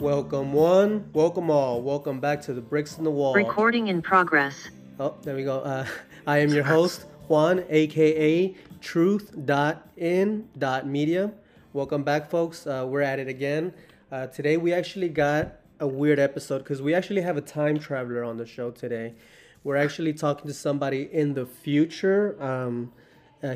Welcome one, welcome all, welcome back to the Bricks in the Wall. Recording in progress. Oh, there we go. I am your host, Juan, aka Truth.in.media. Welcome back, folks. We're at it again. Today we actually got a weird episode because we actually have a time traveler on the show today. We're actually talking to somebody in the future.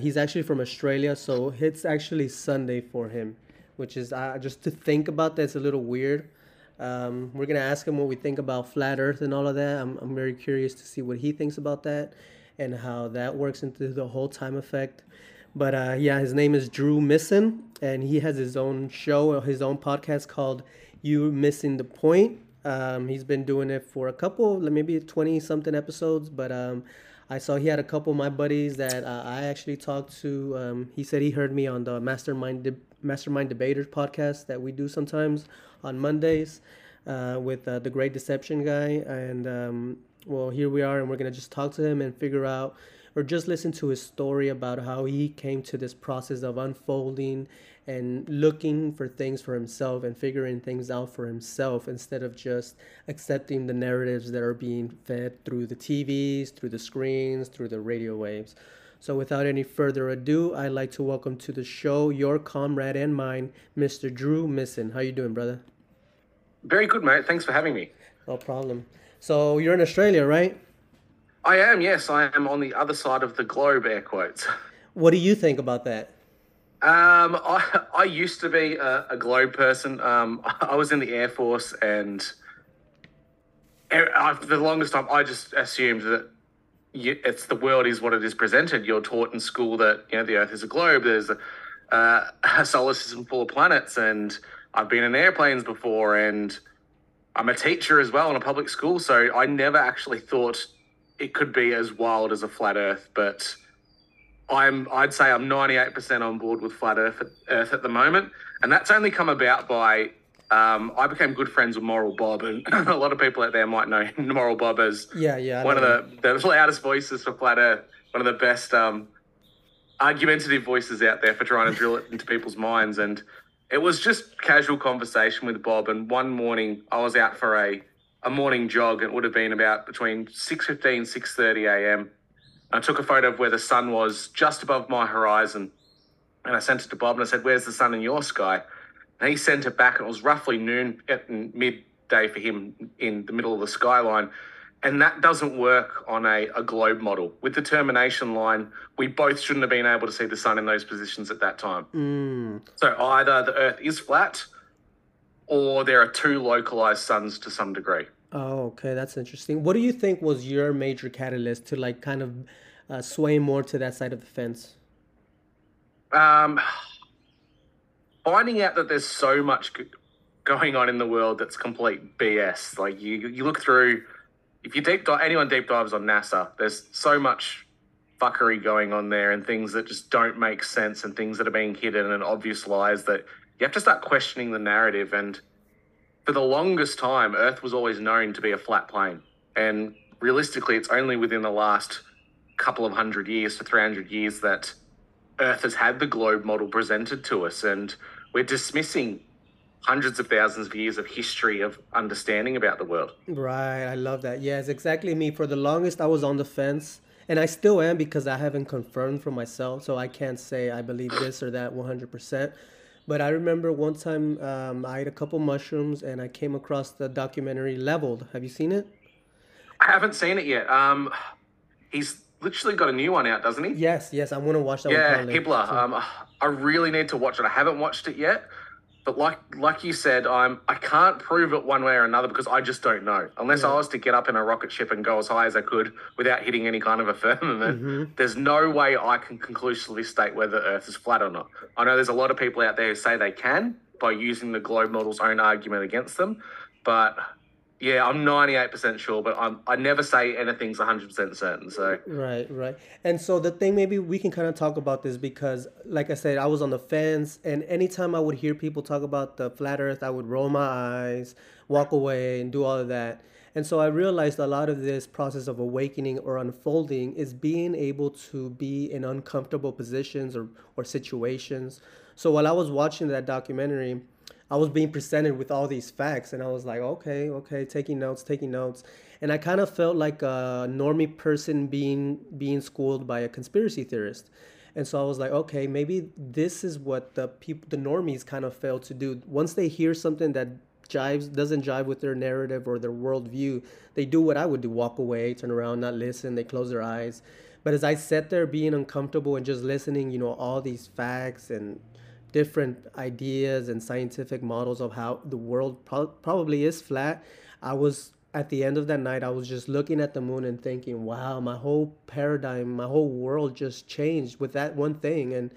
He's actually from Australia, so it's actually Sunday for him, which is just to think about that's a little weird. We're going to ask him what we think about flat earth and all of that. I'm very curious to see what he thinks about that and how that works into the whole time effect. But yeah, his name is Andrew Missen, and he has his own show, his own podcast called You Missing the Point. He's been doing it for a couple, maybe 20-something episodes, but I saw he had a couple of my buddies that I actually talked to. He said he heard me on the Mastermind Debaters podcast that we do sometimes on Mondays with the Great Deception guy. And, well, here we are, and we're going to just talk to him and figure out or just listen to his story about how he came to this process of unfolding and looking for things for himself and figuring things out for himself instead of just accepting the narratives that are being fed through the TVs, through the screens, through the radio waves. So without any further ado, I'd like to welcome to the show your comrade and mine, Mr. Andrew Missen. How you doing, brother? Very good, mate. Thanks for having me. No problem. So you're in Australia, right? I am, yes. I am on the other side of the globe, air quotes. What do you think about that? I used to be a globe person. I was in the Air Force, and for the longest time, I just assumed that it's the world is what it is presented. You're taught in school that the Earth is a globe. There's a solar system full of planets, and I've been in airplanes before, and I'm a teacher as well in a public school, so I never actually thought it could be as wild as a flat Earth, but I'd say I'm 98% on board with flat Earth at the moment, and that's only come about by I became good friends with Moral Bob, and a lot of people out there might know Moral Bob as one of the loudest voices for flat Earth, one of the best argumentative voices out there for trying to drill it into people's minds. And it was just casual conversation with Bob, and one morning I was out for a morning jog. It would have been about between 6:15, 6:30 a.m. I took a photo of where the sun was just above my horizon, and I sent it to Bob, and I said, "Where's the sun in your sky?" And he sent it back, and it was roughly noon at midday for him in the middle of the skyline. And that doesn't work on a globe model. With the termination line, we both shouldn't have been able to see the sun in those positions at that time. Mm. So either the Earth is flat, or there are two localized suns to some degree. Oh, okay. That's interesting. What do you think was your major catalyst to kind of sway more to that side of the fence? Finding out that there's so much going on in the world that's complete BS. You look through, if you anyone deep dives on NASA, there's so much fuckery going on there and things that just don't make sense and things that are being hidden and obvious lies that you have to start questioning the narrative. And for the longest time, Earth was always known to be a flat plane. And realistically, it's only within the last couple of 100 years to 300 years that Earth has had the globe model presented to us. And we're dismissing hundreds of thousands of years of history of understanding about the world. Right. I love that. Yes, exactly me. For the longest, I was on the fence. And I still am because I haven't confirmed for myself. So I can't say I believe this or that 100%. But I remember one time I ate a couple mushrooms and I came across the documentary Leveled. Have you seen it? I haven't seen it yet. He's literally got a new one out, doesn't he? Yes. I want to watch that one. Yeah, Hibler. I really need to watch it. I haven't watched it yet. But like you said, I can't prove it one way or another because I just don't know. Unless I was to get up in a rocket ship and go as high as I could without hitting any kind of a firmament, there's no way I can conclusively state whether Earth is flat or not. I know there's a lot of people out there who say they can by using the globe model's own argument against them. But yeah, I'm 98% sure, but I never say anything's 100% certain. So Right. And so the thing, maybe we can kind of talk about this because, like I said, I was on the fence, and anytime I would hear people talk about the flat Earth, I would roll my eyes, walk away, and do all of that. And so I realized a lot of this process of awakening or unfolding is being able to be in uncomfortable positions or situations. So while I was watching that documentary, I was being presented with all these facts, and I was like, okay, taking notes. And I kind of felt like a normie person being schooled by a conspiracy theorist. And so I was like, okay, maybe this is what the normies kind of fail to do. Once they hear something that doesn't jive with their narrative or their worldview, they do what I would do: walk away, turn around, not listen. They close their eyes. But as I sat there being uncomfortable and just listening, all these facts and different ideas and scientific models of how the world probably is flat, I was, at the end of that night, I was just looking at the moon and thinking, wow, my whole paradigm, my whole world just changed with that one thing. And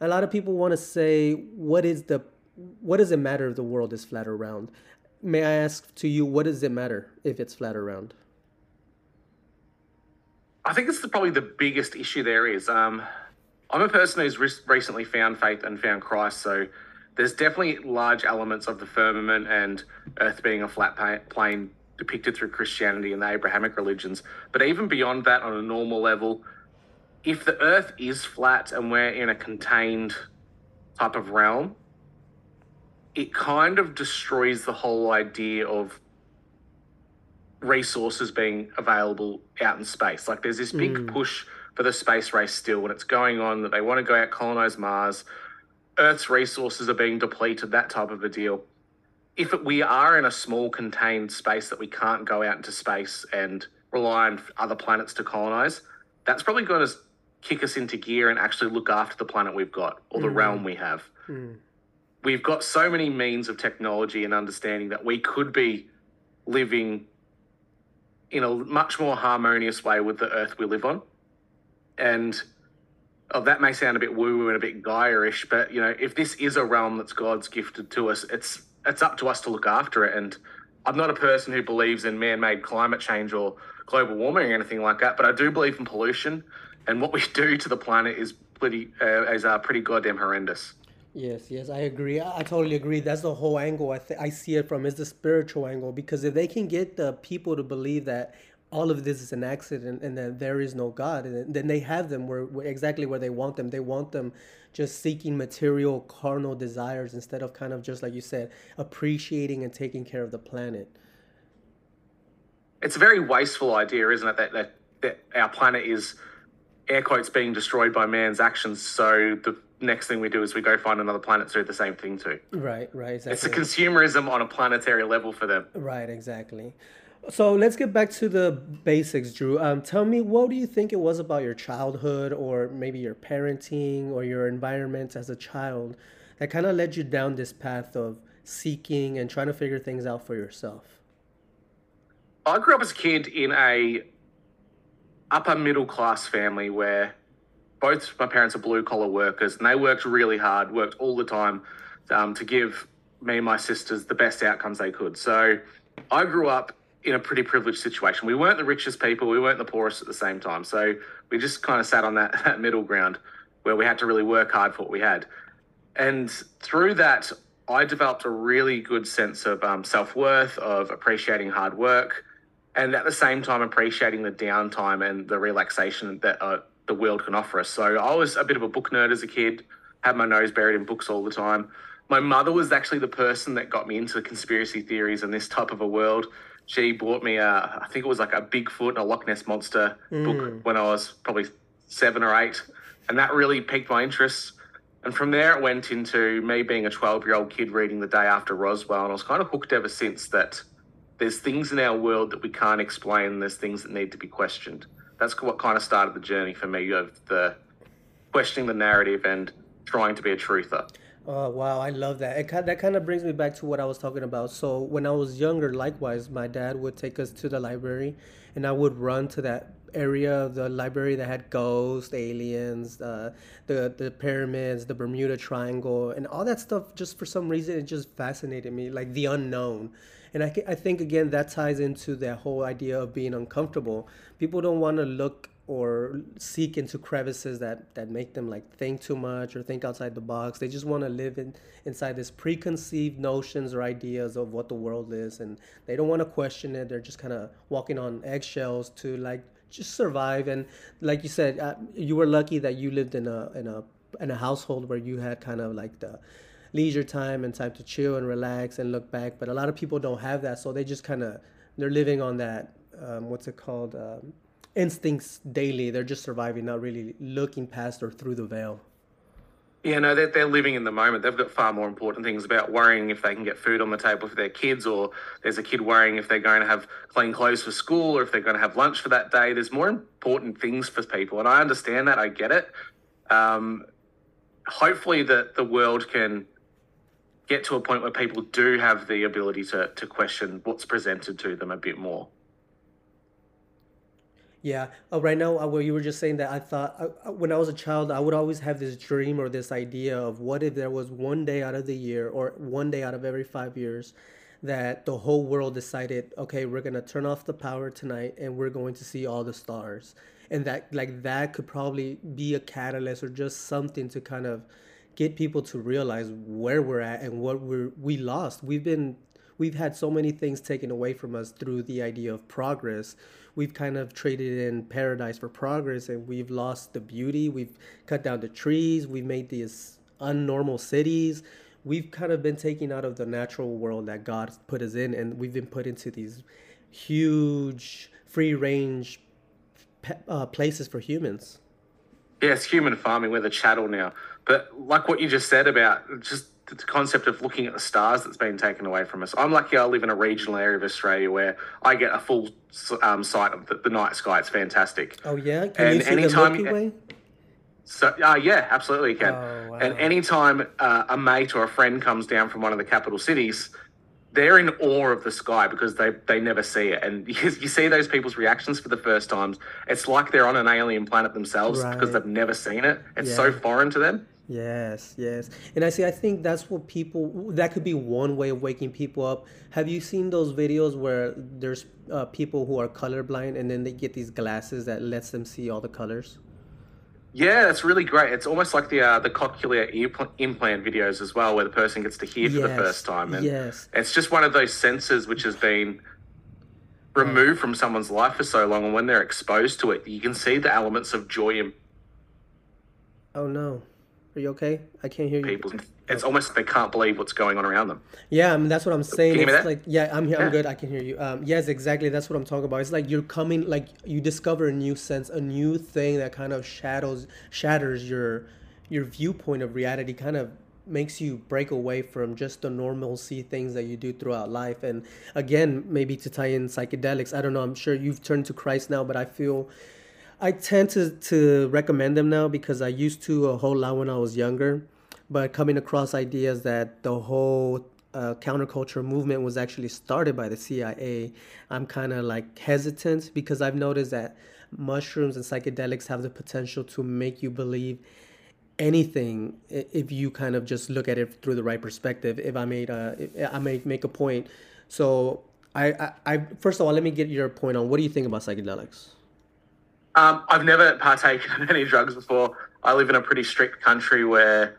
a lot of people want to say, what does it matter if the world is flat or round? May I ask to you, what does it matter if it's flat or round? I think this is probably the biggest issue there is. I'm a person who's recently found faith and found Christ, so there's definitely large elements of the firmament and Earth being a flat plane depicted through Christianity and the Abrahamic religions. But even beyond that, on a normal level, if the Earth is flat and we're in a contained type of realm, it kind of destroys the whole idea of resources being available out in space. Like, there's this big push for the space race still, and it's going on that they want to go out, colonize Mars. Earth's resources are being depleted, that type of a deal. If we are in a small contained space that we can't go out into space and rely on other planets to colonize, that's probably going to kick us into gear and actually look after the planet we've got or the realm we have. We've got so many means of technology and understanding that we could be living in a much more harmonious way with the Earth we live on. And that may sound a bit woo-woo and a bit Gaia-ish, but, if this is a realm that's God's gifted to us, it's up to us to look after it. And I'm not a person who believes in man-made climate change or global warming or anything like that, but I do believe in pollution. And what we do to the planet is pretty goddamn horrendous. Yes, I agree. I totally agree. That's the whole angle I see it from, is the spiritual angle, because if they can get the people to believe that all of this is an accident and that there is no God, and then they have them exactly where they want them. They want them just seeking material, carnal desires instead of kind of just, like you said, appreciating and taking care of the planet. It's a very wasteful idea, isn't it, that our planet is, air quotes, being destroyed by man's actions, so the next thing we do is we go find another planet to do the same thing to. Right, exactly. It's a consumerism on a planetary level for them. Right, exactly. So let's get back to the basics, Drew. Tell me, what do you think it was about your childhood or maybe your parenting or your environment as a child that kind of led you down this path of seeking and trying to figure things out for yourself? I grew up as a kid in a upper middle class family where both my parents are blue-collar workers, and they worked really hard, worked all the time to give me and my sisters the best outcomes they could. So I grew up in a pretty privileged situation. We weren't the richest people. We weren't the poorest at the same time. So we just kind of sat on that middle ground where we had to really work hard for what we had. And through that, I developed a really good sense of self-worth, of appreciating hard work, and at the same time appreciating the downtime and the relaxation that the world can offer us. So I was a bit of a book nerd as a kid, had my nose buried in books all the time. My mother was actually the person that got me into conspiracy theories and this type of a world. She bought me I think it was like a Bigfoot and a Loch Ness Monster book when I was probably 7 or 8. And that really piqued my interest. And from there it went into me being a 12-year-old kid reading The Day After Roswell. And I was kind of hooked ever since that there's things in our world that we can't explain. There's things that need to be questioned. That's what kind of started the journey for me of the questioning the narrative and trying to be a truther. Oh, wow. I love that. That kind of brings me back to what I was talking about. So when I was younger, likewise, my dad would take us to the library, and I would run to that area of the library that had ghosts, aliens, the pyramids, the Bermuda Triangle, and all that stuff. Just for some reason, it just fascinated me, like the unknown. And I think, again, that ties into that whole idea of being uncomfortable. People don't want to look or seek into crevices that make them like think too much or think outside the box. They just want to live inside this preconceived notions or ideas of what the world is, and they don't want to question it. They're just kind of walking on eggshells to like just survive. And like you said, you were lucky that you lived in a household where you had kind of like the leisure time and time to chill and relax and look back. But a lot of people don't have that, so they just kind of, they're living on that instincts daily. They're just surviving, not really looking past or through the veil. Yeah, no, they're living in the moment. They've got far more important things about, worrying if they can get food on the table for their kids, or there's a kid worrying if they're going to have clean clothes for school, or if they're going to have lunch for that day. There's more important things for people, and I understand that. I get it. Hopefully that the world can get to a point where people do have the ability to question what's presented to them a bit more. Yeah. Right now, well, you were just saying that I thought when I was a child, I would always have this dream or this idea of what if there was one day out of the year or one day out of every 5 years that the whole world decided, okay, we're going to turn off the power tonight and we're going to see all the stars. And that like that could probably be a catalyst or just something to kind of get people to realize where we're at and what we lost. We've had so many things taken away from us through the idea of progress. We've kind of traded in paradise for progress, and we've lost the beauty. We've cut down the trees. We've made these unnormal cities. We've kind of been taken out of the natural world that God put us in, and we've been put into these huge free-range places for humans. Yeah, it's human farming. We're the chattel now. But like what you just said about just the concept of looking at the stars that's been taken away from us. I'm lucky I live in a regional area of Australia where I get a full sight of the night sky. It's fantastic. Oh, yeah? Can you see the Milky Way? So, yeah, absolutely you can. Oh, wow. And anytime a mate or a friend comes down from one of the capital cities, they're in awe of the sky because they never see it. And you see those people's reactions for the first times. It's like they're on an alien planet themselves, right? Because they've never seen it. It's so foreign to them. Yes. And I think that's what that could be one way of waking people up. Have you seen those videos where there's people who are colorblind and then they get these glasses that lets them see all the colors? Yeah, that's really great. It's almost like the cochlear implant videos as well, where the person gets to hear for the first time. And it's just one of those senses which has been removed from someone's life for so long. And when they're exposed to it, you can see the elements of joy. And oh, no. Are you okay? I can't hear you. It's almost they can't believe what's going on around them. Yeah, I mean, that's what I'm saying. Can you hear me that? Like, yeah, I'm here. Yeah. I'm good. I can hear you. Yes, exactly. That's what I'm talking about. It's like you're coming, like you discover a new sense, a new thing that kind of shatters your viewpoint of reality, kind of makes you break away from just the normalcy things that you do throughout life. And again, maybe to tie in psychedelics, I don't know. I'm sure you've turned to Christ now, but I tend to recommend them now because I used to a whole lot when I was younger, but coming across ideas that the whole counterculture movement was actually started by the CIA, I'm kind of like hesitant because I've noticed that mushrooms and psychedelics have the potential to make you believe anything if you kind of just look at it through the right perspective, if I may make a point. So I first of all, let me get your point on what do you think about psychedelics? I've never partaken of any drugs before. I live in a pretty strict country where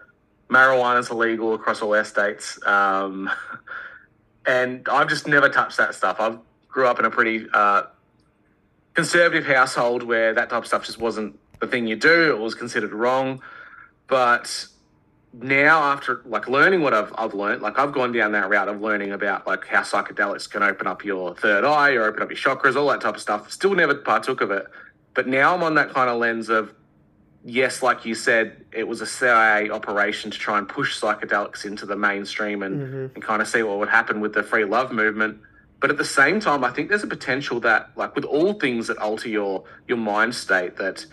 marijuana is illegal across all our states. And I've just never touched that stuff. I grew up in a pretty conservative household where that type of stuff just wasn't the thing you do. It was considered wrong. But now after like learning what I've learned, like I've gone down that route of learning about like how psychedelics can open up your third eye or open up your chakras, all that type of stuff. Still never partook of it. But now I'm on that kind of lens of, yes, like you said, it was a CIA operation to try and push psychedelics into the mainstream and kind of see what would happen with the free love movement. But at the same time, I think there's a potential that, like with all things that alter your mind state, that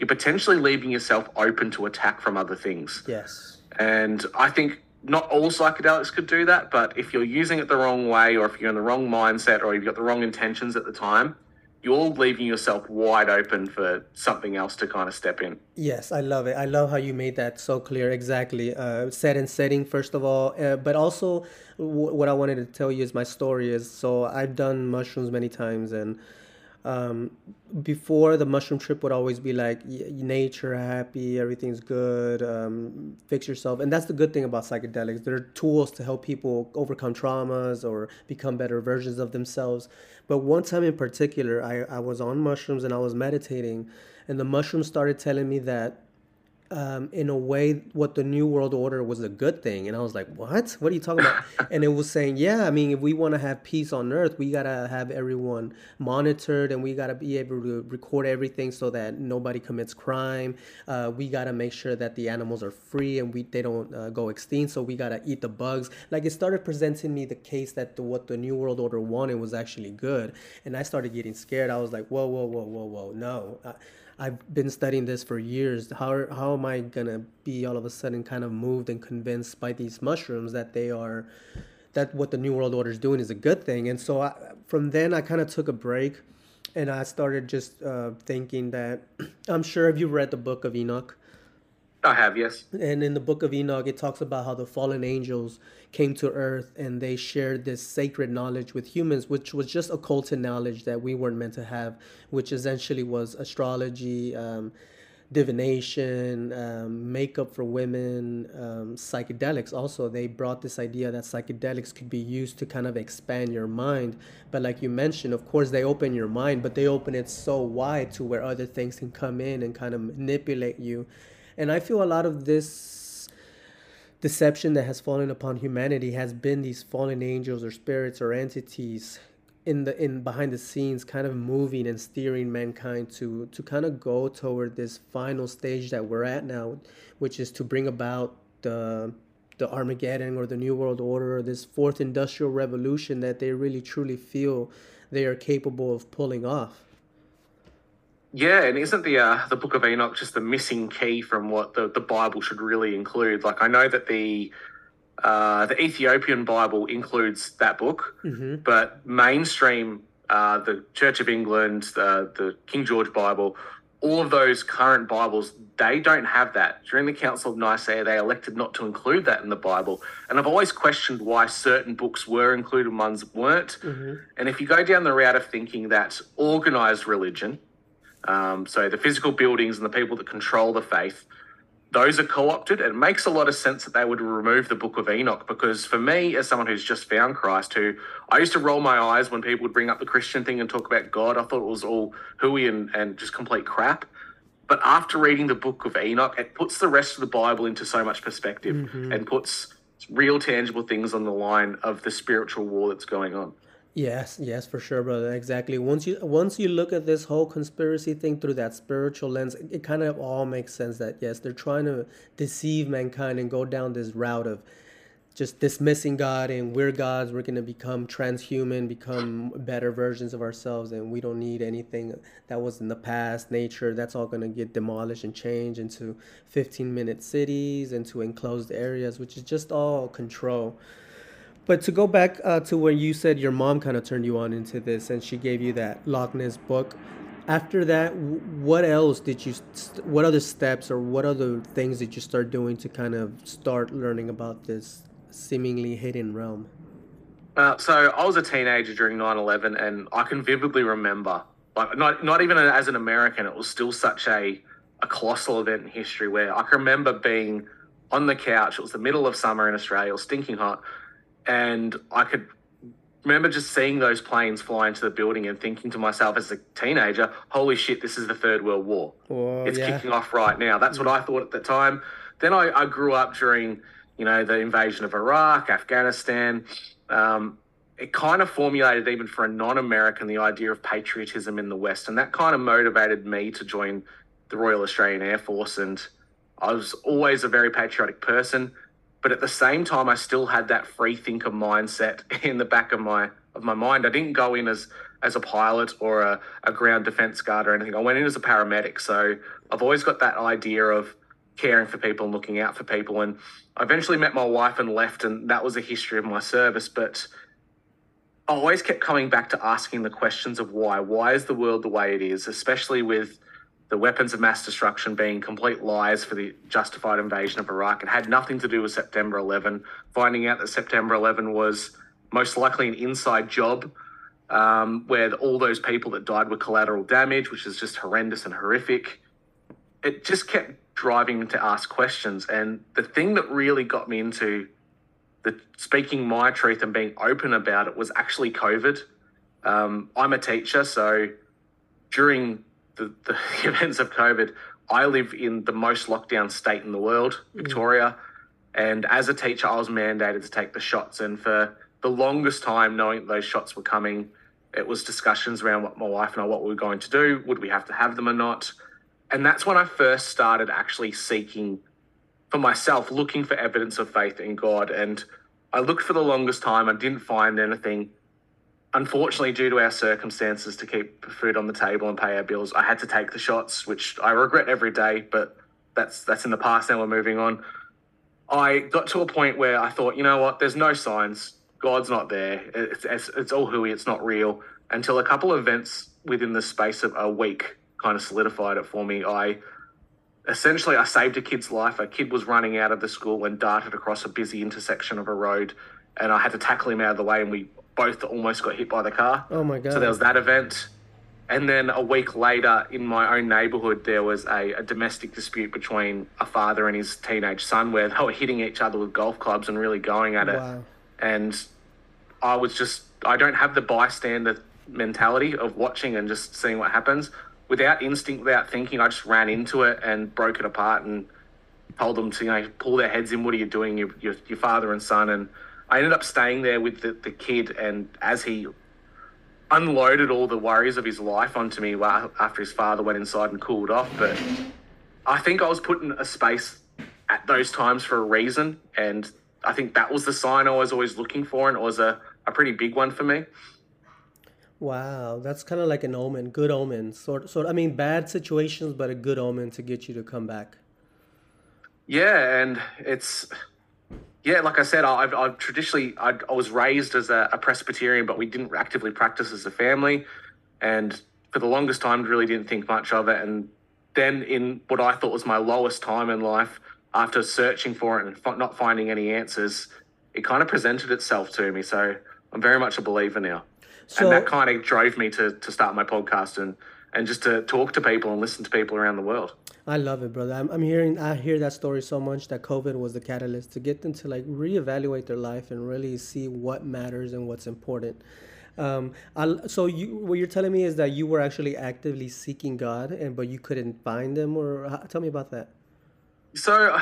you're potentially leaving yourself open to attack from other things. Yes. And I think not all psychedelics could do that, but if you're using it the wrong way or if you're in the wrong mindset or you've got the wrong intentions at the time, you're leaving yourself wide open for something else to kind of step in. Yes, I love it. I love how you made that so clear. Exactly. Setting, first of all. But also what I wanted to tell you is my story is, so I've done mushrooms many times and before the mushroom trip would always be like nature, happy, everything's good, fix yourself. And that's the good thing about psychedelics. They're tools to help people overcome traumas or become better versions of themselves. But one time in particular, I was on mushrooms and I was meditating, and the mushrooms started telling me that in a way, what the New World Order was a good thing. And I was like, what? What are you talking about? And it was saying, yeah, I mean, if we want to have peace on earth, we got to have everyone monitored, and we got to be able to record everything so that nobody commits crime. We got to make sure that the animals are free and they don't go extinct, so we got to eat the bugs. Like, it started presenting me the case that what the New World Order wanted was actually good. And I started getting scared. I was like, whoa, whoa, whoa, whoa, whoa, no. I've been studying this for years. How am I gonna be all of a sudden kind of moved and convinced by these mushrooms that that what the New World Order is doing is a good thing? And so from then I kind of took a break, and I started just thinking that, I'm sure, have you read the Book of Enoch? I have, yes. And in the Book of Enoch, it talks about how the fallen angels came to earth and they shared this sacred knowledge with humans, which was just occulted knowledge that we weren't meant to have, which essentially was astrology, divination, makeup for women, psychedelics. Also, they brought this idea that psychedelics could be used to kind of expand your mind. But like you mentioned, of course, they open your mind, but they open it so wide to where other things can come in and kind of manipulate you. And I feel a lot of this deception that has fallen upon humanity has been these fallen angels or spirits or entities in behind the scenes, kind of moving and steering mankind to kind of go toward this final stage that we're at now, which is to bring about the Armageddon or the New World Order or this fourth industrial revolution that they really truly feel they are capable of pulling off. Yeah, and isn't the Book of Enoch just the missing key from what the Bible should really include? Like, I know that the Ethiopian Bible includes that book, mm-hmm. but mainstream, the Church of England, the King George Bible, all of those current Bibles, they don't have that. During the Council of Nicaea, they elected not to include that in the Bible. And I've always questioned why certain books were included and ones weren't. Mm-hmm. And if you go down the route of thinking that organized religion, so the physical buildings and the people that control the faith, those are co-opted. It makes a lot of sense that they would remove the Book of Enoch, because for me, as someone who's just found Christ, who I used to roll my eyes when people would bring up the Christian thing and talk about God. I thought it was all hooey and just complete crap. But after reading the Book of Enoch, it puts the rest of the Bible into so much perspective mm-hmm. and puts real tangible things on the line of the spiritual war that's going on. Yes, yes, for sure, brother. Exactly. Once you look at this whole conspiracy thing through that spiritual lens, it kind of all makes sense that, yes, they're trying to deceive mankind and go down this route of just dismissing God and we're gods, we're going to become transhuman, become better versions of ourselves, and we don't need anything that was in the past, nature. That's all going to get demolished and changed into 15-minute cities, into enclosed areas, which is just all control. But to go back to where you said your mom kind of turned you on into this and she gave you that Loch Ness book, after that, what else did you, what other steps or what other things did you start doing to kind of start learning about this seemingly hidden realm? So I was a teenager during 9/11, and I can vividly remember, like, not even as an American, it was still such a colossal event in history where I can remember being on the couch. It was the middle of summer in Australia, it was stinking hot. And I could remember just seeing those planes fly into the building and thinking to myself as a teenager, holy shit, this is the Third World War. Whoa, it's kicking off right now. That's what I thought at the time. Then I grew up during, the invasion of Iraq, Afghanistan. It kind of formulated, even for a non-American, the idea of patriotism in the West. And that kind of motivated me to join the Royal Australian Air Force. And I was always a very patriotic person. But at the same time, I still had that free thinker mindset in the back of my mind. I didn't go in as a pilot or a ground defense guard or anything. I went in as a paramedic. So I've always got that idea of caring for people and looking out for people. And I eventually met my wife and left, and that was a history of my service. But I always kept coming back to asking the questions of why. Why is the world the way it is, especially with the weapons of mass destruction being complete lies for the justified invasion of Iraq? It had nothing to do with September 11. Finding out that September 11 was most likely an inside job where all those people that died were collateral damage, which is just horrendous and horrific. It just kept driving me to ask questions. And the thing that really got me into the speaking my truth and being open about it was actually COVID. I'm a teacher, so during the events of COVID, I live in the most lockdown state in the world, Victoria. And as a teacher, I was mandated to take the shots. And for the longest time, knowing those shots were coming, it was discussions around what my wife and I, what we were going to do, would we have to have them or not? And that's when I first started actually seeking for myself, looking for evidence of faith in God. And I looked for the longest time. I didn't find anything. Unfortunately, due to our circumstances to keep food on the table and pay our bills, I had to take the shots, which I regret every day, but that's in the past now. We're moving on. I got to a point where I thought, you know what, there's no signs. God's not there. It's all hooey. It's not real. Until a couple of events within the space of a week kind of solidified it for me. I saved a kid's life. A kid was running out of the school and darted across a busy intersection of a road, and I had to tackle him out of the way, and we both almost got hit by the car. Oh, my God. So there was that event. And then a week later in my own neighbourhood, there was a domestic dispute between a father and his teenage son where they were hitting each other with golf clubs and really going at it. Wow. And I don't have the bystander mentality of watching and just seeing what happens. Without instinct, without thinking, I just ran into it and broke it apart and told them to, pull their heads in. What are you doing, your father and son? And I ended up staying there with the kid, and as he unloaded all the worries of his life onto me after his father went inside and cooled off. But I think I was put in a space at those times for a reason, and I think that was the sign I was always looking for, and it was a pretty big one for me. Wow, that's kind of like an omen, good omen. Sort. I mean, bad situations, but a good omen to get you to come back. Yeah, and it's... Yeah, like I said, I was raised as a Presbyterian, but we didn't actively practice as a family. And for the longest time, really didn't think much of it. And then in what I thought was my lowest time in life, after searching for it and not finding any answers, it kind of presented itself to me. So I'm very much a believer now. So, and that kind of drove me to start my podcast and just to talk to people and listen to people around the world. I love it, brother. I hear that story so much, that COVID was the catalyst to get them to reevaluate their life and really see what matters and what's important. So what you're telling me is that you were actually actively seeking God, but you couldn't find him, or tell me about that. So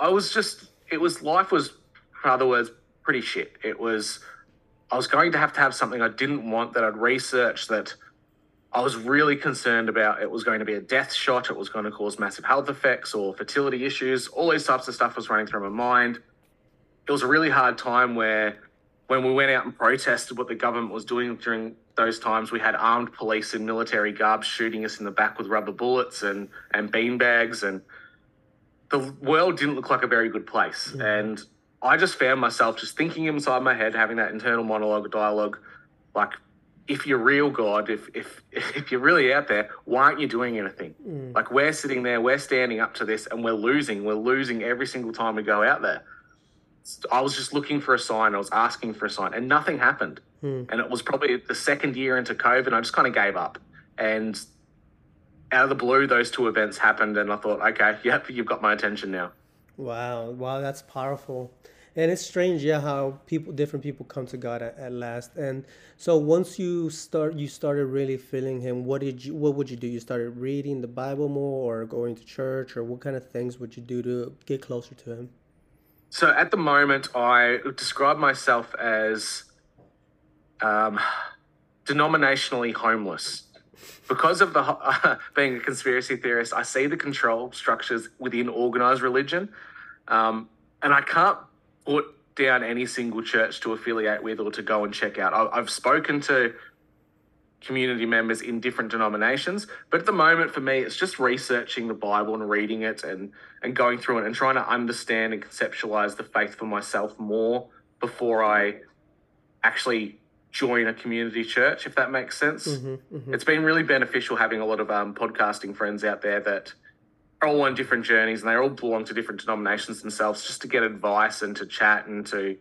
life was, in other words, pretty shit. I was going to have something I didn't want, that I'd researched, that I was really concerned about. It was going to be a death shot. It was going to cause massive health effects or fertility issues. All these types of stuff was running through my mind. It was a really hard time when we went out and protested what the government was doing during those times, we had armed police in military garb shooting us in the back with rubber bullets and beanbags. And the world didn't look like a very good place. Mm. And I just found myself just thinking inside my head, having that internal monologue, dialogue, if you're real, God, if you're really out there, why aren't you doing anything? Mm. We're sitting there, we're standing up to this, and we're losing every single time we go out there. So I was just looking for a sign. I was asking for a sign, and nothing happened. Mm. And it was probably the second year into COVID. I just kind of gave up. And out of the blue, those two events happened, and I thought, okay, yep, you've got my attention now. Wow, that's powerful. And it's strange, yeah, how different people come to God at last. And so once you started really feeling him, what would you do? You started reading the Bible more, or going to church, or what kind of things would you do to get closer to him? So at the moment, I describe myself as denominationally homeless. Because of the being a conspiracy theorist, I see the control structures within organized religion, and I can't put down any single church to affiliate with or to go and check out. I've spoken to community members in different denominations, but at the moment for me, it's just researching the Bible and reading it and going through it and trying to understand and conceptualize the faith for myself more before I actually join a community church, if that makes sense. Mm-hmm, mm-hmm. It's been really beneficial having a lot of podcasting friends out there that are all on different journeys, and they all belong to different denominations themselves, just to get advice and to chat and to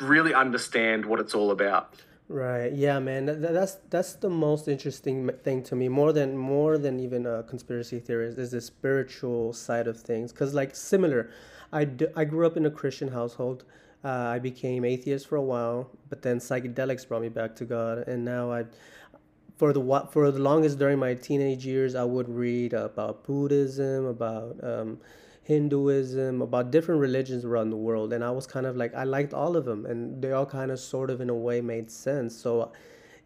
really understand what it's all about. Right. Yeah, man. That's the most interesting thing to me, more than even conspiracy theories, is the spiritual side of things. Because, like, similar, I grew up in a Christian household. I became atheist for a while, but then psychedelics brought me back to God, and now for the longest during my teenage years, I would read about Buddhism, about Hinduism, about different religions around the world, and I was kind of like, I liked all of them, and they all kind of sort of in a way made sense. So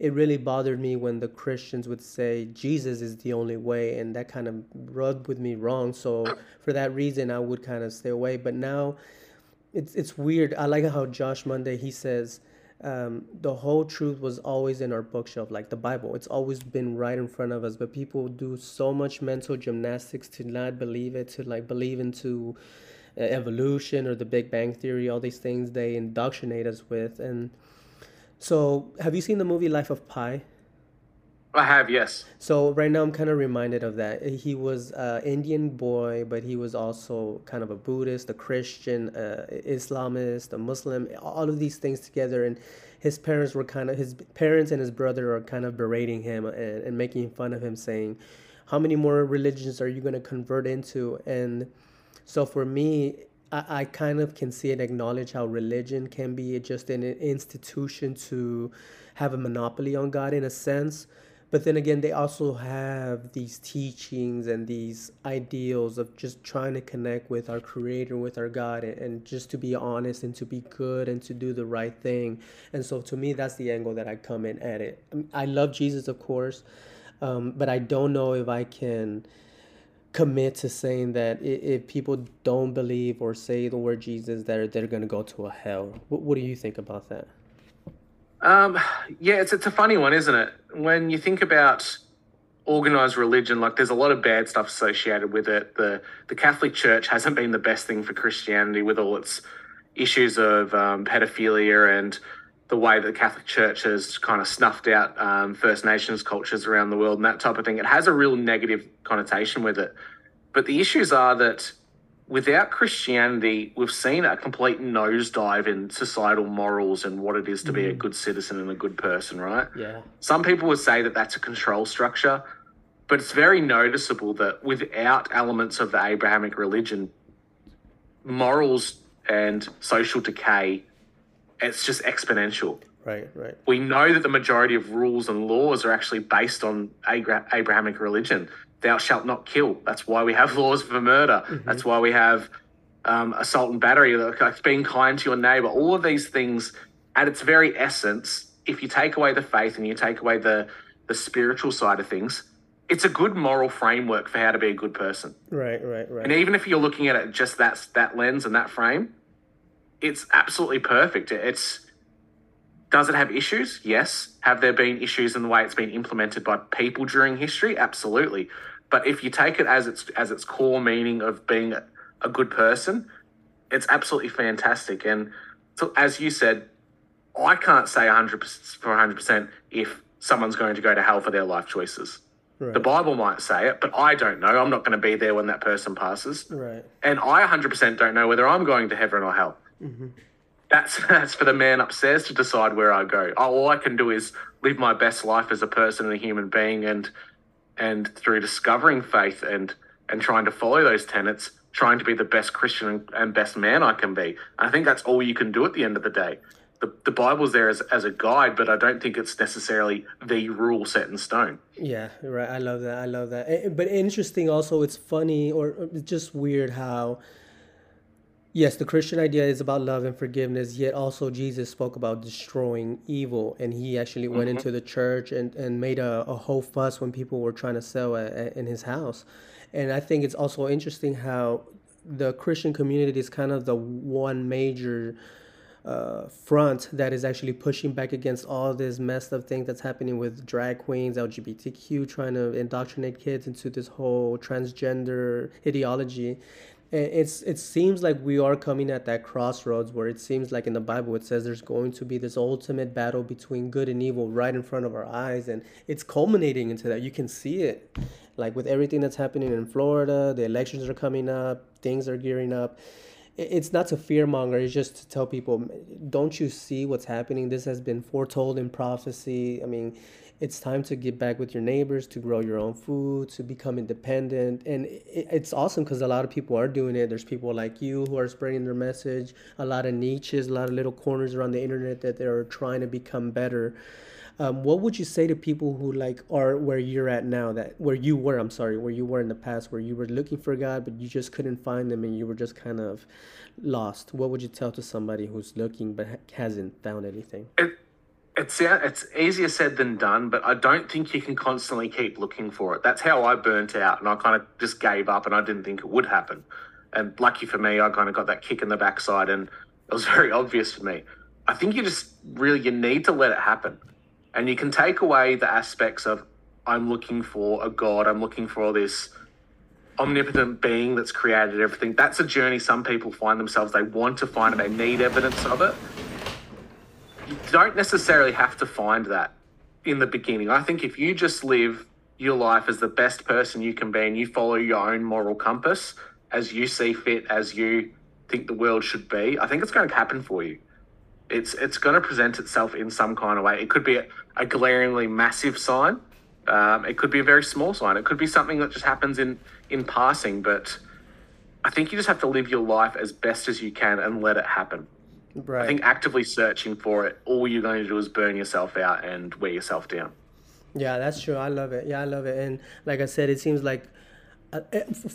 it really bothered me when the Christians would say Jesus is the only way, and that kind of rubbed with me wrong. So for that reason, I would kind of stay away. But now it's weird. I like how Josh Monday, he says the whole truth was always in our bookshelf, like the Bible. It's always been right in front of us, but people do so much mental gymnastics to not believe it, to like believe into evolution or the Big Bang Theory, all these things they indoctrinate us with. And so, have you seen the movie Life of Pi? I have, yes. So right now I'm kind of reminded of that. He was an Indian boy, but he was also kind of a Buddhist, a Christian, Islamist, a Muslim, all of these things together. And his parents and his brother are kind of berating him and making fun of him, saying, how many more religions are you going to convert into? And so for me, I kind of can see and acknowledge how religion can be just an institution to have a monopoly on God in a sense. But then again, they also have these teachings and these ideals of just trying to connect with our Creator, with our God, and just to be honest and to be good and to do the right thing. And so to me, that's the angle that I come in at it. I love Jesus, of course, but I don't know if I can commit to saying that if people don't believe or say the word Jesus, that they're going to go to a hell. What do you think about that? Yeah, it's a funny one, isn't it? When you think about organised religion, like there's a lot of bad stuff associated with it. The Catholic Church hasn't been the best thing for Christianity, with all its issues of pedophilia and the way that the Catholic Church has kind of snuffed out First Nations cultures around the world and that type of thing. It has a real negative connotation with it. But the issues are that without Christianity, we've seen a complete nosedive in societal morals and what it is to be a good citizen and a good person, right? Yeah. Some people would say that that's a control structure, but it's very noticeable that without elements of the Abrahamic religion, morals and social decay, it's just exponential. Right, right. We know that the majority of rules and laws are actually based on Abrahamic religion. Thou shalt not kill. That's why we have laws for murder. Mm-hmm. That's why we have assault and battery, like being kind to your neighbour. All of these things, at its very essence, if you take away the faith and you take away the spiritual side of things, it's a good moral framework for how to be a good person. Right, right, right. And even if you're looking at it just that lens and that frame, it's absolutely perfect. Does it have issues? Yes. Have there been issues in the way it's been implemented by people during history? Absolutely. But if you take it as its core meaning of being a good person, it's absolutely fantastic. And so, as you said, I can't say 100% if someone's going to go to hell for their life choices. Right. The Bible might say it, but I don't know. I'm not going to be there when that person passes. Right. And I 100% don't know whether I'm going to heaven or hell. Mm-hmm. That's for the man upstairs to decide where I go. All I can do is live my best life as a person and a human being, and through discovering faith and trying to follow those tenets, trying to be the best Christian and best man I can be. I think that's all you can do at the end of the day. The Bible's there as a guide, but I don't think it's necessarily the rule set in stone. Yeah, right. I love that. But interesting also, it's funny or just weird how, yes, the Christian idea is about love and forgiveness, yet also Jesus spoke about destroying evil, and he actually went into the church and made a whole fuss when people were trying to sell in his house. And I think it's also interesting how the Christian community is kind of the one major front that is actually pushing back against all this messed up thing that's happening with drag queens, LGBTQ, trying to indoctrinate kids into this whole transgender ideology. It seems like we are coming at that crossroads where it seems like in the Bible it says there's going to be this ultimate battle between good and evil right in front of our eyes, and it's culminating into that. You can see it, like with everything that's happening in Florida, the elections are coming up, things are gearing up, it's not to fear monger, it's just to tell people, don't you see what's happening? This has been foretold in prophecy. I mean, it's time to get back with your neighbors, to grow your own food, to become independent. And it's awesome because a lot of people are doing it. There's people like you who are spreading their message, a lot of niches, a lot of little corners around the internet that they're trying to become better. What would you say to people who like are where you're at now, that where you were in the past, where you were looking for God, but you just couldn't find him and you were just kind of lost? What would you tell to somebody who's looking but hasn't found anything? It's easier said than done, but I don't think you can constantly keep looking for it. That's how I burnt out, and I kind of just gave up, and I didn't think it would happen. And lucky for me, I kind of got that kick in the backside, and it was very obvious for me. I think you need to let it happen. And you can take away the aspects of, I'm looking for a God, I'm looking for this omnipotent being that's created everything. That's a journey some people find themselves. They want to find it, they need evidence of it. You don't necessarily have to find that in the beginning. I think if you just live your life as the best person you can be and you follow your own moral compass as you see fit, as you think the world should be, I think it's going to happen for you. It's going to present itself in some kind of way. It could be a glaringly massive sign. It could be a very small sign. It could be something that just happens in passing. But I think you just have to live your life as best as you can and let it happen. Right. I think actively searching for it, all you're going to do is burn yourself out and wear yourself down. Yeah, that's true. I love it. Yeah, I love it. And like I said, it seems like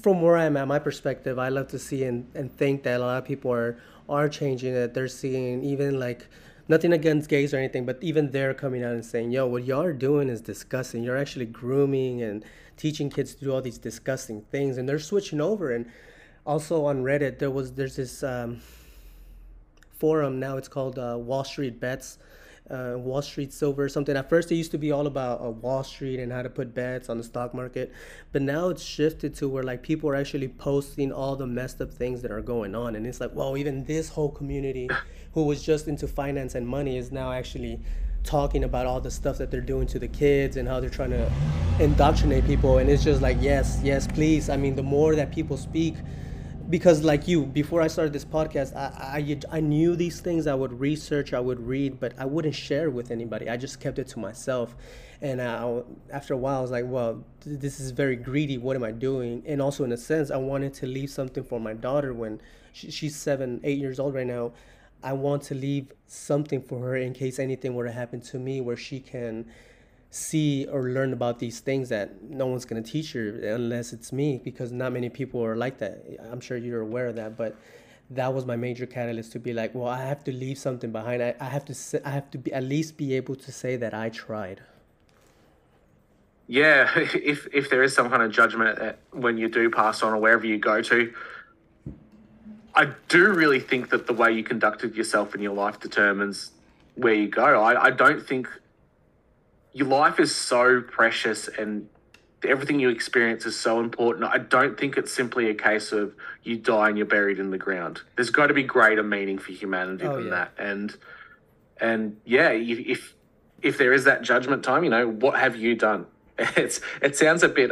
from where I'm at, my perspective, I love to see and think that a lot of people are changing it. They're seeing, even like, nothing against gays or anything, but even they're coming out and saying, yo, what y'all are doing is disgusting. You're actually grooming and teaching kids to do all these disgusting things. And they're switching over. And also on Reddit, there's this forum now. It's called Wall Street Bets. Wall Street Silver or something. At first it used to be all about Wall Street and how to put bets on the stock market, but now it's shifted to where like people are actually posting all the messed up things that are going on, and it's like, wow, even this whole community who was just into finance and money is now actually talking about all the stuff that they're doing to the kids and how they're trying to indoctrinate people. And it's just like, yes, please. I mean, the more that people speak, because like you, before I started this podcast, I knew these things. I would research, I would read, but I wouldn't share with anybody. I just kept it to myself. And after a while, I was like, well, this is very greedy. What am I doing? And also, in a sense, I wanted to leave something for my daughter when she's 7, 8 years old right now. I want to leave something for her in case anything were to happen to me, where she can see or learn about these things that no one's going to teach her unless it's me, because not many people are like that. I'm sure you're aware of that, but that was my major catalyst to be like, well, I have to leave something behind. I have to at least be able to say that I tried. Yeah, if there is some kind of judgment when you do pass on or wherever you go to, I do really think that the way you conducted yourself in your life determines where you go. I don't think... Your life is so precious and everything you experience is so important. I don't think it's simply a case of you die and you're buried in the ground. There's got to be greater meaning for humanity than that. And if there is that judgment time, you know, what have you done? It sounds a bit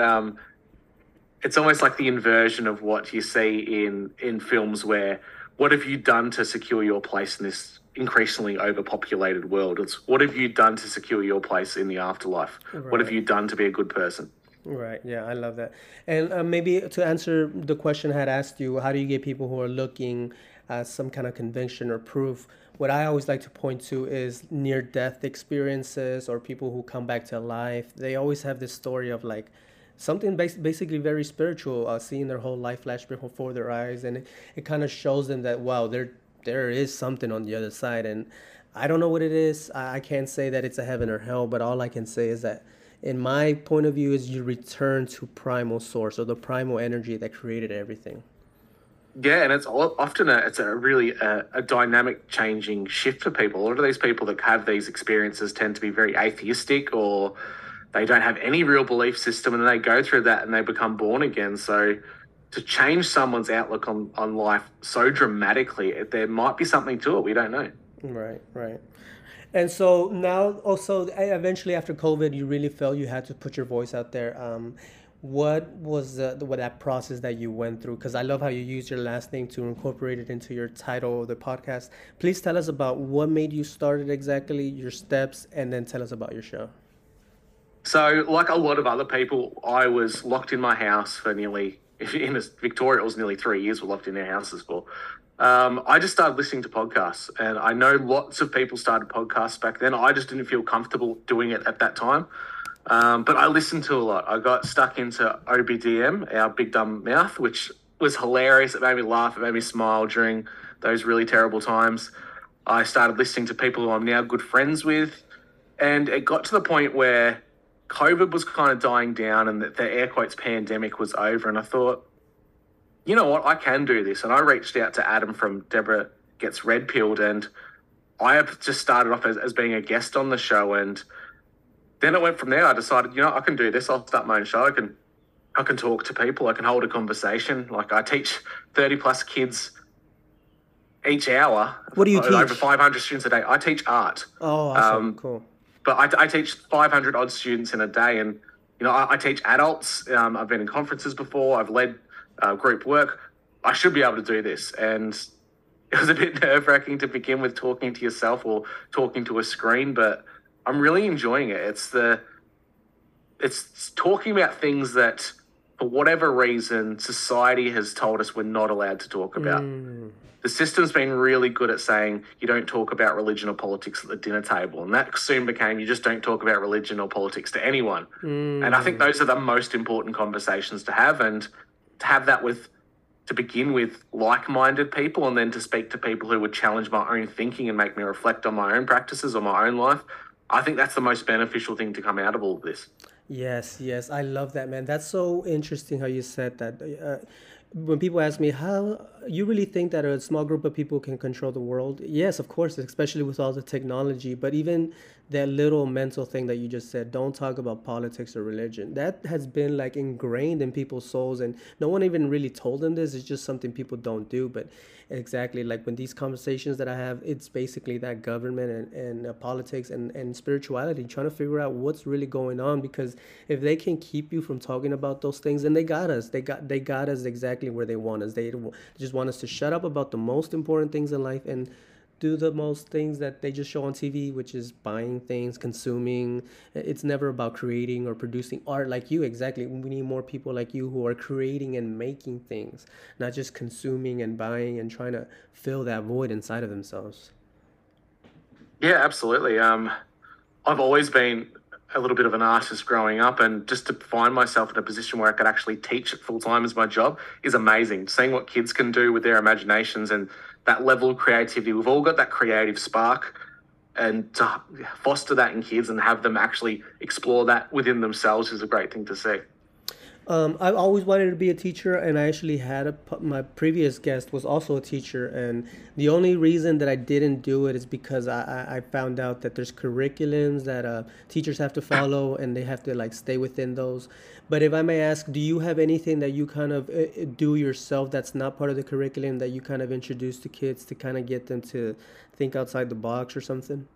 it's almost like the inversion of what you see in films, where what have you done to secure your place in this increasingly overpopulated world? It's what have you done to secure your place in the afterlife? Right. What have you done to be a good person? Right. Yeah, I love that. And maybe to answer the question I had asked you, how do you get people who are looking at some kind of conviction or proof? What I always like to point to is near-death experiences or people who come back to life. They always have this story of like something basically very spiritual, seeing their whole life flash before their eyes. And it kind of shows them that, wow, there is something on the other side, and I don't know what it is. I can't say that it's a heaven or hell, but all I can say is that in my point of view is you return to primal source or the primal energy that created everything. Yeah, and it's often a really dynamic changing shift for people. A lot of these people that have these experiences tend to be very atheistic, or they don't have any real belief system, and they go through that and they become born again. So to change someone's outlook on life so dramatically, there might be something to it. We don't know. Right. And so now also, eventually after COVID, you really felt you had to put your voice out there. what was that process that you went through? Because I love how you use your last name to incorporate it into your title of the podcast. Please tell us about what made you start it exactly, your steps, and then tell us about your show. So like a lot of other people, I was locked in my house for Victoria, it was nearly 3 years we're locked in our houses for. I just started listening to podcasts, and I know lots of people started podcasts back then. I just didn't feel comfortable doing it at that time. But I listened to a lot. I got stuck into OBDM, Our Big Dumb Mouth, which was hilarious. It made me laugh. It made me smile during those really terrible times. I started listening to people who I'm now good friends with. And it got to the point where COVID was kind of dying down and the air quotes pandemic was over. And I thought, you know what, I can do this. And I reached out to Adam from Deborah Gets Red Pilled. And I have just started off as being a guest on the show, and then it went from there. I decided, you know, I can do this. I'll start my own show. I can talk to people. I can hold a conversation. Like, I teach 30-plus kids each hour. What do you teach? Over 500 students a day. I teach art. Oh, awesome. Cool. But I teach 500-odd students in a day. And, you know, I teach adults. I've been in conferences before. I've led group work. I should be able to do this. And it was a bit nerve-wracking to begin with, talking to yourself or talking to a screen, but I'm really enjoying it. It's talking about things that, for whatever reason, society has told us we're not allowed to talk about. The system's been really good at saying you don't talk about religion or politics at the dinner table, and that soon became you just don't talk about religion or politics to anyone. And I think those are the most important conversations to have, and to have that with, to begin with, like-minded people, and then to speak to people who would challenge my own thinking and make me reflect on my own practices or my own life. I think that's the most beneficial thing to come out of all of this. Yes. I love that, man. That's so interesting how you said that. When people ask me, how you really think that a small group of people can control the world? Yes, of course, especially with all the technology. But even that little mental thing that you just said, don't talk about politics or religion, that has been like ingrained in people's souls. And no one even really told them this. It's just something people don't do. But exactly, like when these conversations that I have, it's basically that government and politics and spirituality, trying to figure out what's really going on. Because if they can keep you from talking about those things, then they got us. They got us exactly where they want us. They just want us to shut up about the most important things in life and do the most things that they just show on TV, which is buying things, consuming. It's never about creating or producing art like you. Exactly. We need more people like you who are creating and making things, not just consuming and buying and trying to fill that void inside of themselves. Yeah, absolutely. I've always been a little bit of an artist growing up, and just to find myself in a position where I could actually teach it full time as my job is amazing. Seeing what kids can do with their imaginations and that level of creativity. We've all got that creative spark, and to foster that in kids and have them actually explore that within themselves is a great thing to see. I've always wanted to be a teacher, and I actually had my previous guest was also a teacher, and the only reason that I didn't do it is because I found out that there's curriculums that teachers have to follow, and they have to like stay within those. But if I may ask, do you have anything that you kind of do yourself that's not part of the curriculum that you kind of introduce to kids to kind of get them to think outside the box or something?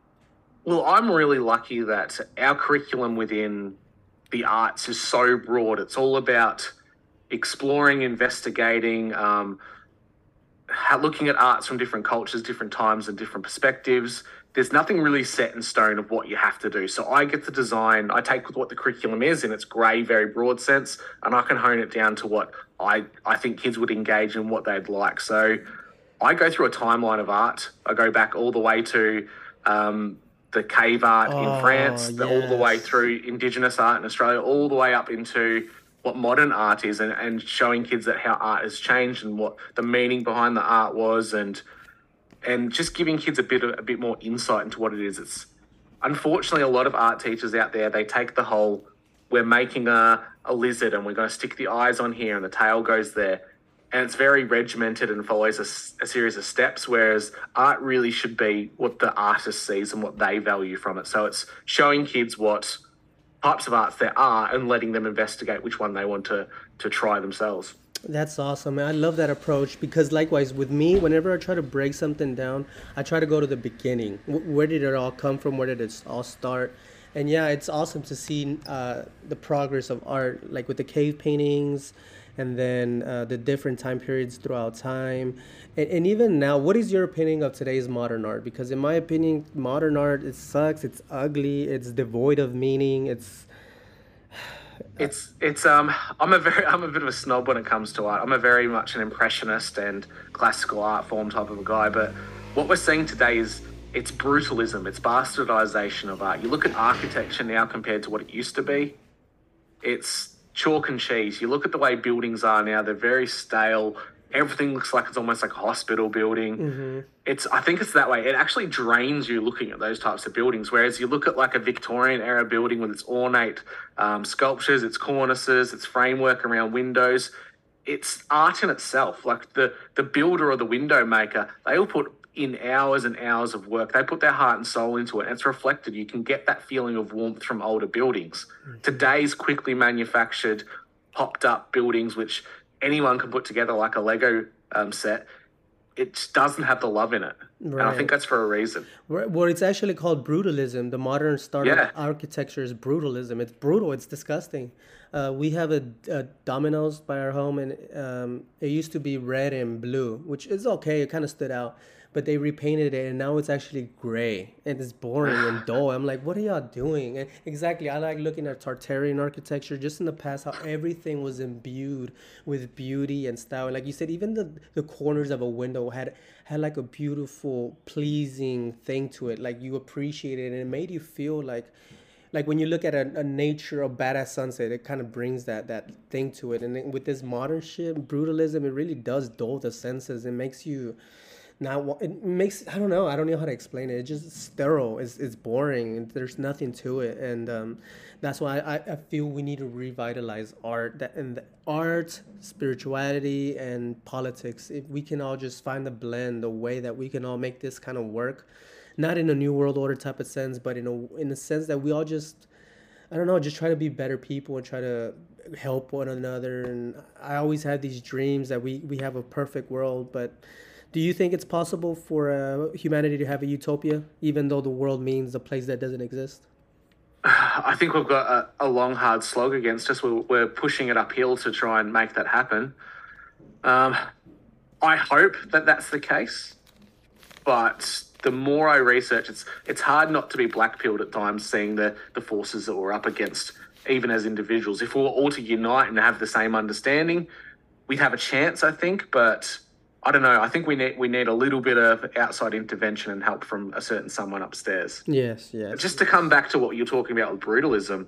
Well, I'm really lucky that our curriculum within the arts is so broad. It's all about exploring, investigating, looking at arts from different cultures, different times, and different perspectives. There's nothing really set in stone of what you have to do. So I get to design, I take what the curriculum is in its grey, very broad sense, and I can hone it down to what I think kids would engage in, what they'd like. So I go through a timeline of art. I go back all the way to the cave art in France, all the way through Indigenous art in Australia, all the way up into what modern art is, and showing kids that how art has changed and what the meaning behind the art was, and just giving kids a bit more insight into what it is. It's unfortunately a lot of art teachers out there, they take the whole, we're making a lizard and we're going to stick the eyes on here and the tail goes there. And it's very regimented and follows a series of steps, whereas art really should be what the artist sees and what they value from it. So it's showing kids what types of arts there are and letting them investigate which one they want to try themselves. That's awesome. I love that approach, because likewise with me, whenever I try to break something down, I try to go to the beginning. Where did it all come from? Where did it all start? And yeah, it's awesome to see the progress of art, like with the cave paintings, and then the different time periods throughout time. And even now, what is your opinion of today's modern art? Because in my opinion, modern art, it sucks, it's ugly, it's devoid of meaning, I'm a bit of a snob when it comes to art. I'm a very much an impressionist and classical art form type of a guy, but what we're seeing today is it's brutalism, it's bastardization of art. You look at architecture now compared to what it used to be, it's chalk and cheese. You look at the way buildings are now, they're very stale. Everything looks like it's almost like a hospital building. Mm-hmm. I think it's that way. It actually drains you looking at those types of buildings. Whereas you look at like a Victorian era building with its ornate sculptures, its cornices, its framework around windows, it's art in itself. Like the builder or the window maker, they all put in hours and hours of work. They put their heart and soul into it, and it's reflected. You can get that feeling of warmth from older buildings. Mm-hmm. Today's quickly manufactured, popped up buildings, which anyone can put together like a Lego set, it doesn't have the love in it. Right. And I think that's for a reason. Well, it's actually called brutalism. The modern style of architecture is brutalism. It's brutal. It's disgusting. We have a Domino's by our home, and it used to be red and blue, which is okay. It kind of stood out. But they repainted it, and now it's actually gray, and it's boring and dull. I'm like, what are y'all doing? And exactly, I like looking at Tartarian architecture, just in the past, how everything was imbued with beauty and style. And like you said, even the corners of a window had like a beautiful, pleasing thing to it. Like you appreciated it, and it made you feel like when you look at a nature, a badass sunset, it kind of brings that thing to it. And then with this modern shit, brutalism, it really does dull the senses. It makes you... I don't know how to explain it. It's just sterile. It's boring. There's nothing to it, and that's why I feel we need to revitalize art. Art, spirituality, and politics. If we can all just find a blend, a way that we can all make this kind of work, not in a new world order type of sense, but in a sense that we all just, I don't know, just try to be better people and try to help one another. And I always have these dreams that we have a perfect world, but. Do you think it's possible for humanity to have a utopia, even though the world means a place that doesn't exist? I think we've got a long, hard slog against us. We're pushing it uphill to try and make that happen. I hope that that's the case, but the more I research, it's hard not to be blackpilled at times, seeing the forces that we're up against, even as individuals. If we were all to unite and have the same understanding, we'd have a chance, I think, but... I don't know. I think we need a little bit of outside intervention and help from a certain someone upstairs. Yes. Just to come back to what you're talking about with brutalism,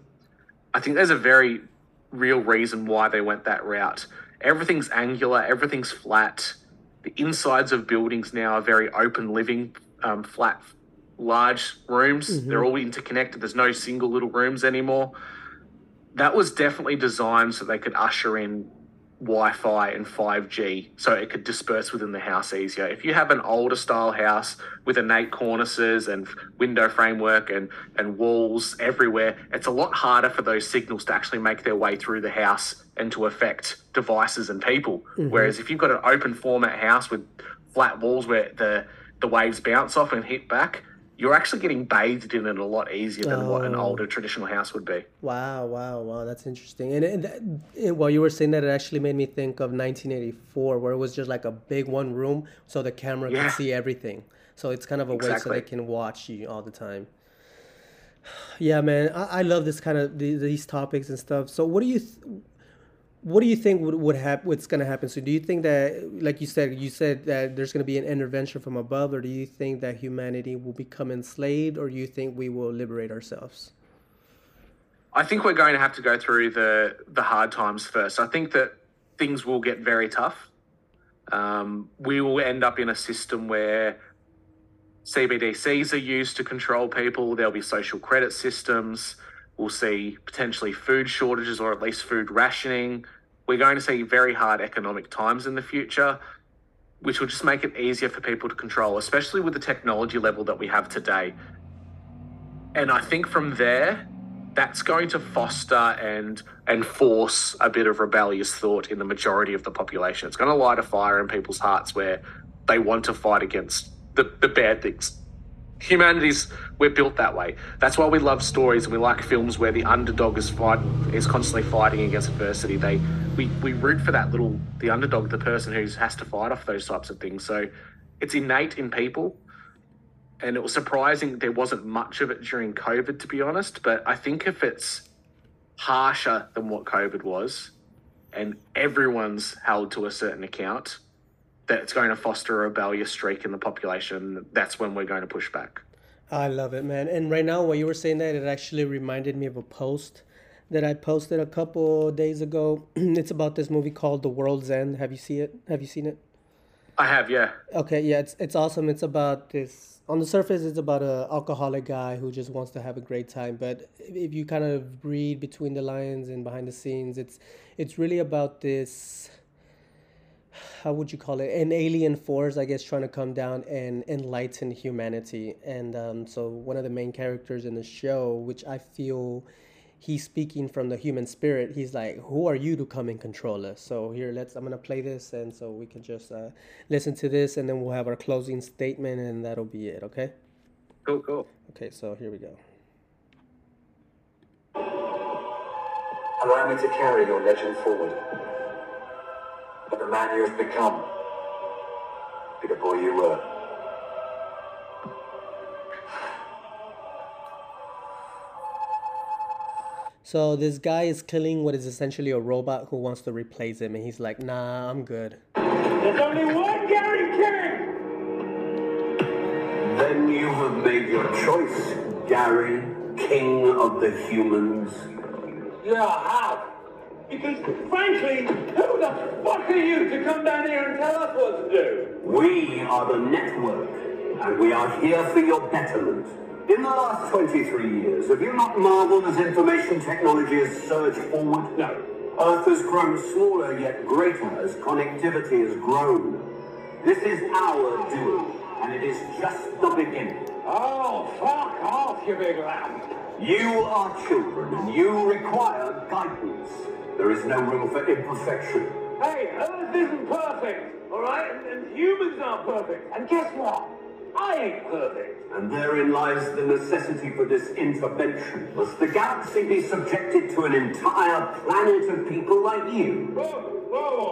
I think there's a very real reason why they went that route. Everything's angular. Everything's flat. The insides of buildings now are very open living, flat, large rooms. Mm-hmm. They're all interconnected. There's no single little rooms anymore. That was definitely designed so they could usher in Wi-Fi and 5G, so it could disperse within the house easier. If you have an older style house with innate cornices and window framework and walls everywhere, it's a lot harder for those signals to actually make their way through the house and to affect devices and people. Mm-hmm. Whereas if you've got an open format house with flat walls where the waves bounce off and hit back, you're actually getting bathed in it a lot easier than what an older traditional house would be. Wow. That's interesting. And while you were saying that, it actually made me think of 1984, where it was just like a big one room so the camera can see everything. So it's kind of a way so they can watch you all the time. Yeah, man. I love this kind of these topics and stuff. So what do you... What do you think would happen? What's going to happen? So do you think that, like you said that there's going to be an intervention from above, or do you think that humanity will become enslaved, or do you think we will liberate ourselves? I think we're going to have to go through the hard times first. I think that things will get very tough. We will end up in a system where CBDCs are used to control people. There'll be social credit systems. We'll see potentially food shortages, or at least food rationing. We're going to see very hard economic times in the future, which will just make it easier for people to control, especially with the technology level that we have today. And I think from there, that's going to foster and force a bit of rebellious thought in the majority of the population. It's going to light a fire in people's hearts where they want to fight against the bad things. We're built that way. That's why we love stories and we like films where the underdog is constantly fighting against adversity. We root for that the underdog, the person who has to fight off those types of things. So it's innate in people. And it was surprising there wasn't much of it during COVID, to be honest. But I think if it's harsher than what COVID was and everyone's held to a certain account, that's going to foster a rebellious streak in the population. That's when we're going to push back. I love it, man. And right now, while you were saying that, it actually reminded me of a post that I posted a couple days ago. It's about this movie called The World's End. Have you seen it? I have, yeah. Okay, yeah, it's awesome. It's about this, on the surface, it's about an alcoholic guy who just wants to have a great time. But if you kind of read between the lines and behind the scenes, it's really about this, how would you call it, an alien force, I guess, trying to come down and enlighten humanity. And so one of the main characters in the show, which I feel he's speaking from the human spirit, he's like, who are you to come and control us? So here, I'm gonna play this, and so we can just listen to this, and then we'll have our closing statement, and that'll be it. Okay, cool. Okay, so here we go. Allow me to carry your legend forward, but the man you have become, be the boy you were. So this guy is killing what is essentially a robot who wants to replace him, and he's like, nah, I'm good. There's only one Gary King! Then you have made your choice, Gary, King of the Humans. Yeah, I have. Because, frankly, who the fuck are you to come down here and tell us what to do? We are the network, and we are here for your betterment. In the last 23 years, have you not marveled as information technology has surged forward? No. Earth has grown smaller yet greater as connectivity has grown. This is our doing, and it is just the beginning. Oh, fuck off, you big lamb. You are children, and you require guidance. There is no room for imperfection. Hey, Earth isn't perfect, all right? And humans aren't perfect. And guess what? I ain't perfect. And therein lies the necessity for this intervention. Must the galaxy be subjected to an entire planet of people like you? Whoa, whoa, whoa.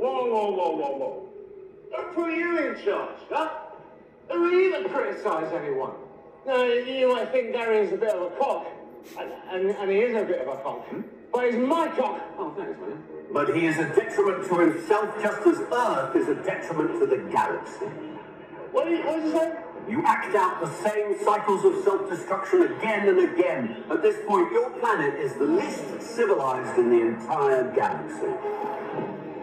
Whoa, whoa, whoa, whoa, whoa. Don't put you in charge, huh? Don't even criticize anyone. Now, you might think Gary is a bit of a cock. And he is a bit of a cock. Hmm? But he's my cock. Oh, thanks, man. But he is a detriment to himself, just as Earth is a detriment to the galaxy. What did you say? You act out the same cycles of self-destruction again and again. At this point, your planet is the least civilized in the entire galaxy.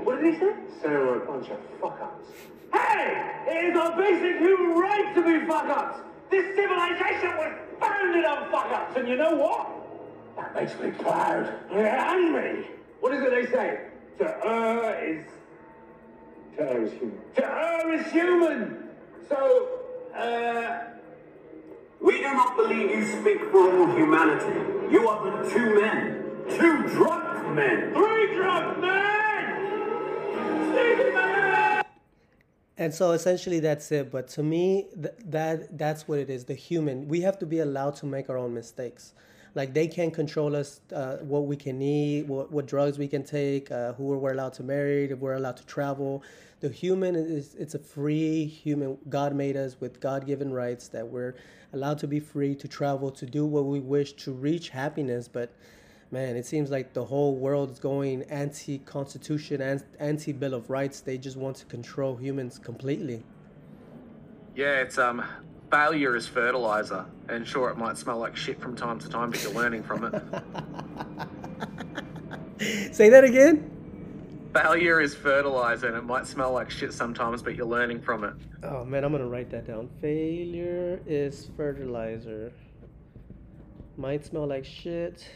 What did he say? So we're a bunch of fuck-ups. Hey! It is our basic human right to be fuck-ups! This civilization was founded on fuck-ups, and you know what? That makes me proud. Yeah, angry. What is it they say? To err is human. To err is human! So, we do not believe you speak for all humanity. You are but two men. Two drunk men. Three drunk men! Sleepy men! And so essentially that's it. But to me, that's what it is, the human. We have to be allowed to make our own mistakes. Like, they can't control us, what we can eat, what drugs we can take, who we're allowed to marry, if we're allowed to travel. The human, it's a free human. God made us with God-given rights that we're allowed to be free, to travel, to do what we wish, to reach happiness. But, man, it seems like the whole world is going anti-constitution, and anti-bill of rights. They just want to control humans completely. Yeah, it's... Failure is fertilizer, and sure, it might smell like shit from time to time, but you're learning from it. Say that again? Failure is fertilizer, and it might smell like shit sometimes, but you're learning from it. Oh, man, I'm going to write that down. Failure is fertilizer. Might smell like shit.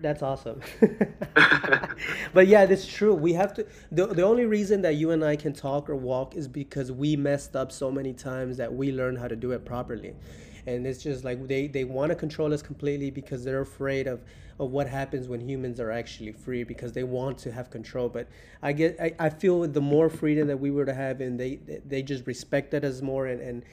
That's awesome. But yeah, that's true. We have to. The only reason that you and I can talk or walk is because we messed up so many times that we learn how to do it properly. And it's just like they want to control us completely because they're afraid of what happens when humans are actually free, because they want to have control. But I feel the more freedom that we were to have, and they just respected us more and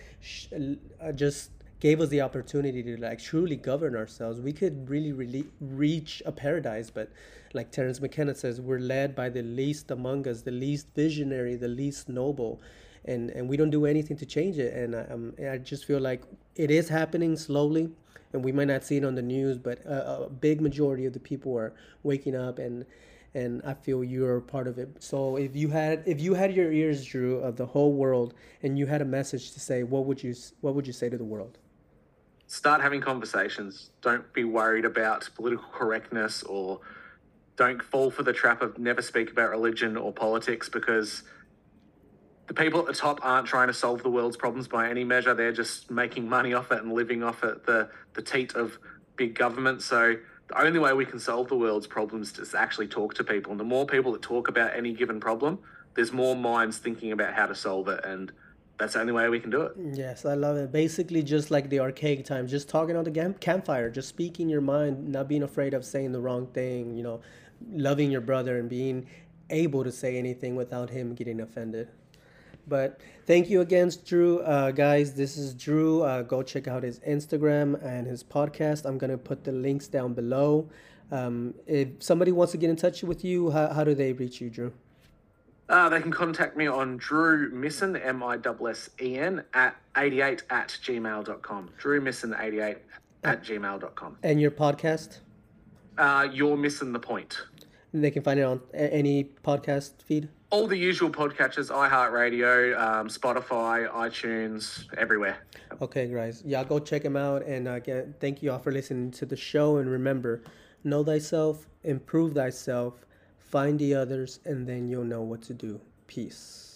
just gave us the opportunity to like truly govern ourselves, we could really reach a paradise. But like Terence McKenna says, we're led by the least among us, the least visionary, the least noble, and we don't do anything to change it. And I just feel like it is happening slowly, and we might not see it on the news, but a big majority of the people are waking up, and I feel you're part of it. So if you had your ears, Drew, of the whole world, and you had a message to say, what would you say to the world? Start having conversations. Don't be worried about political correctness, or don't fall for the trap of never speak about religion or politics, because the people at the top aren't trying to solve the world's problems by any measure. They're just making money off it and living off it, the teat of big government. So the only way we can solve the world's problems is to actually talk to people. And the more people that talk about any given problem, there's more minds thinking about how to solve it, and that's the only way we can do it. Yes, I love it. Basically, just like the archaic times, just talking on the campfire, just speaking your mind, not being afraid of saying the wrong thing, you know, loving your brother and being able to say anything without him getting offended. But thank you again, Drew. Guys, this is Drew. Go check out his Instagram and his podcast. I'm going to put the links down below. If somebody wants to get in touch with you, how do they reach you, Drew? They can contact me on drewmissen, M-I-S-S-E-N, at 88 at gmail.com. drewmissen88 at gmail.com. And your podcast? You're Missing the Point. And they can find it on any podcast feed? All the usual podcatchers, iHeartRadio, Spotify, iTunes, everywhere. Okay, guys. Yeah, go check them out. And again, thank you all for listening to the show. And remember, know thyself, improve thyself, find the others, and then you'll know what to do. Peace.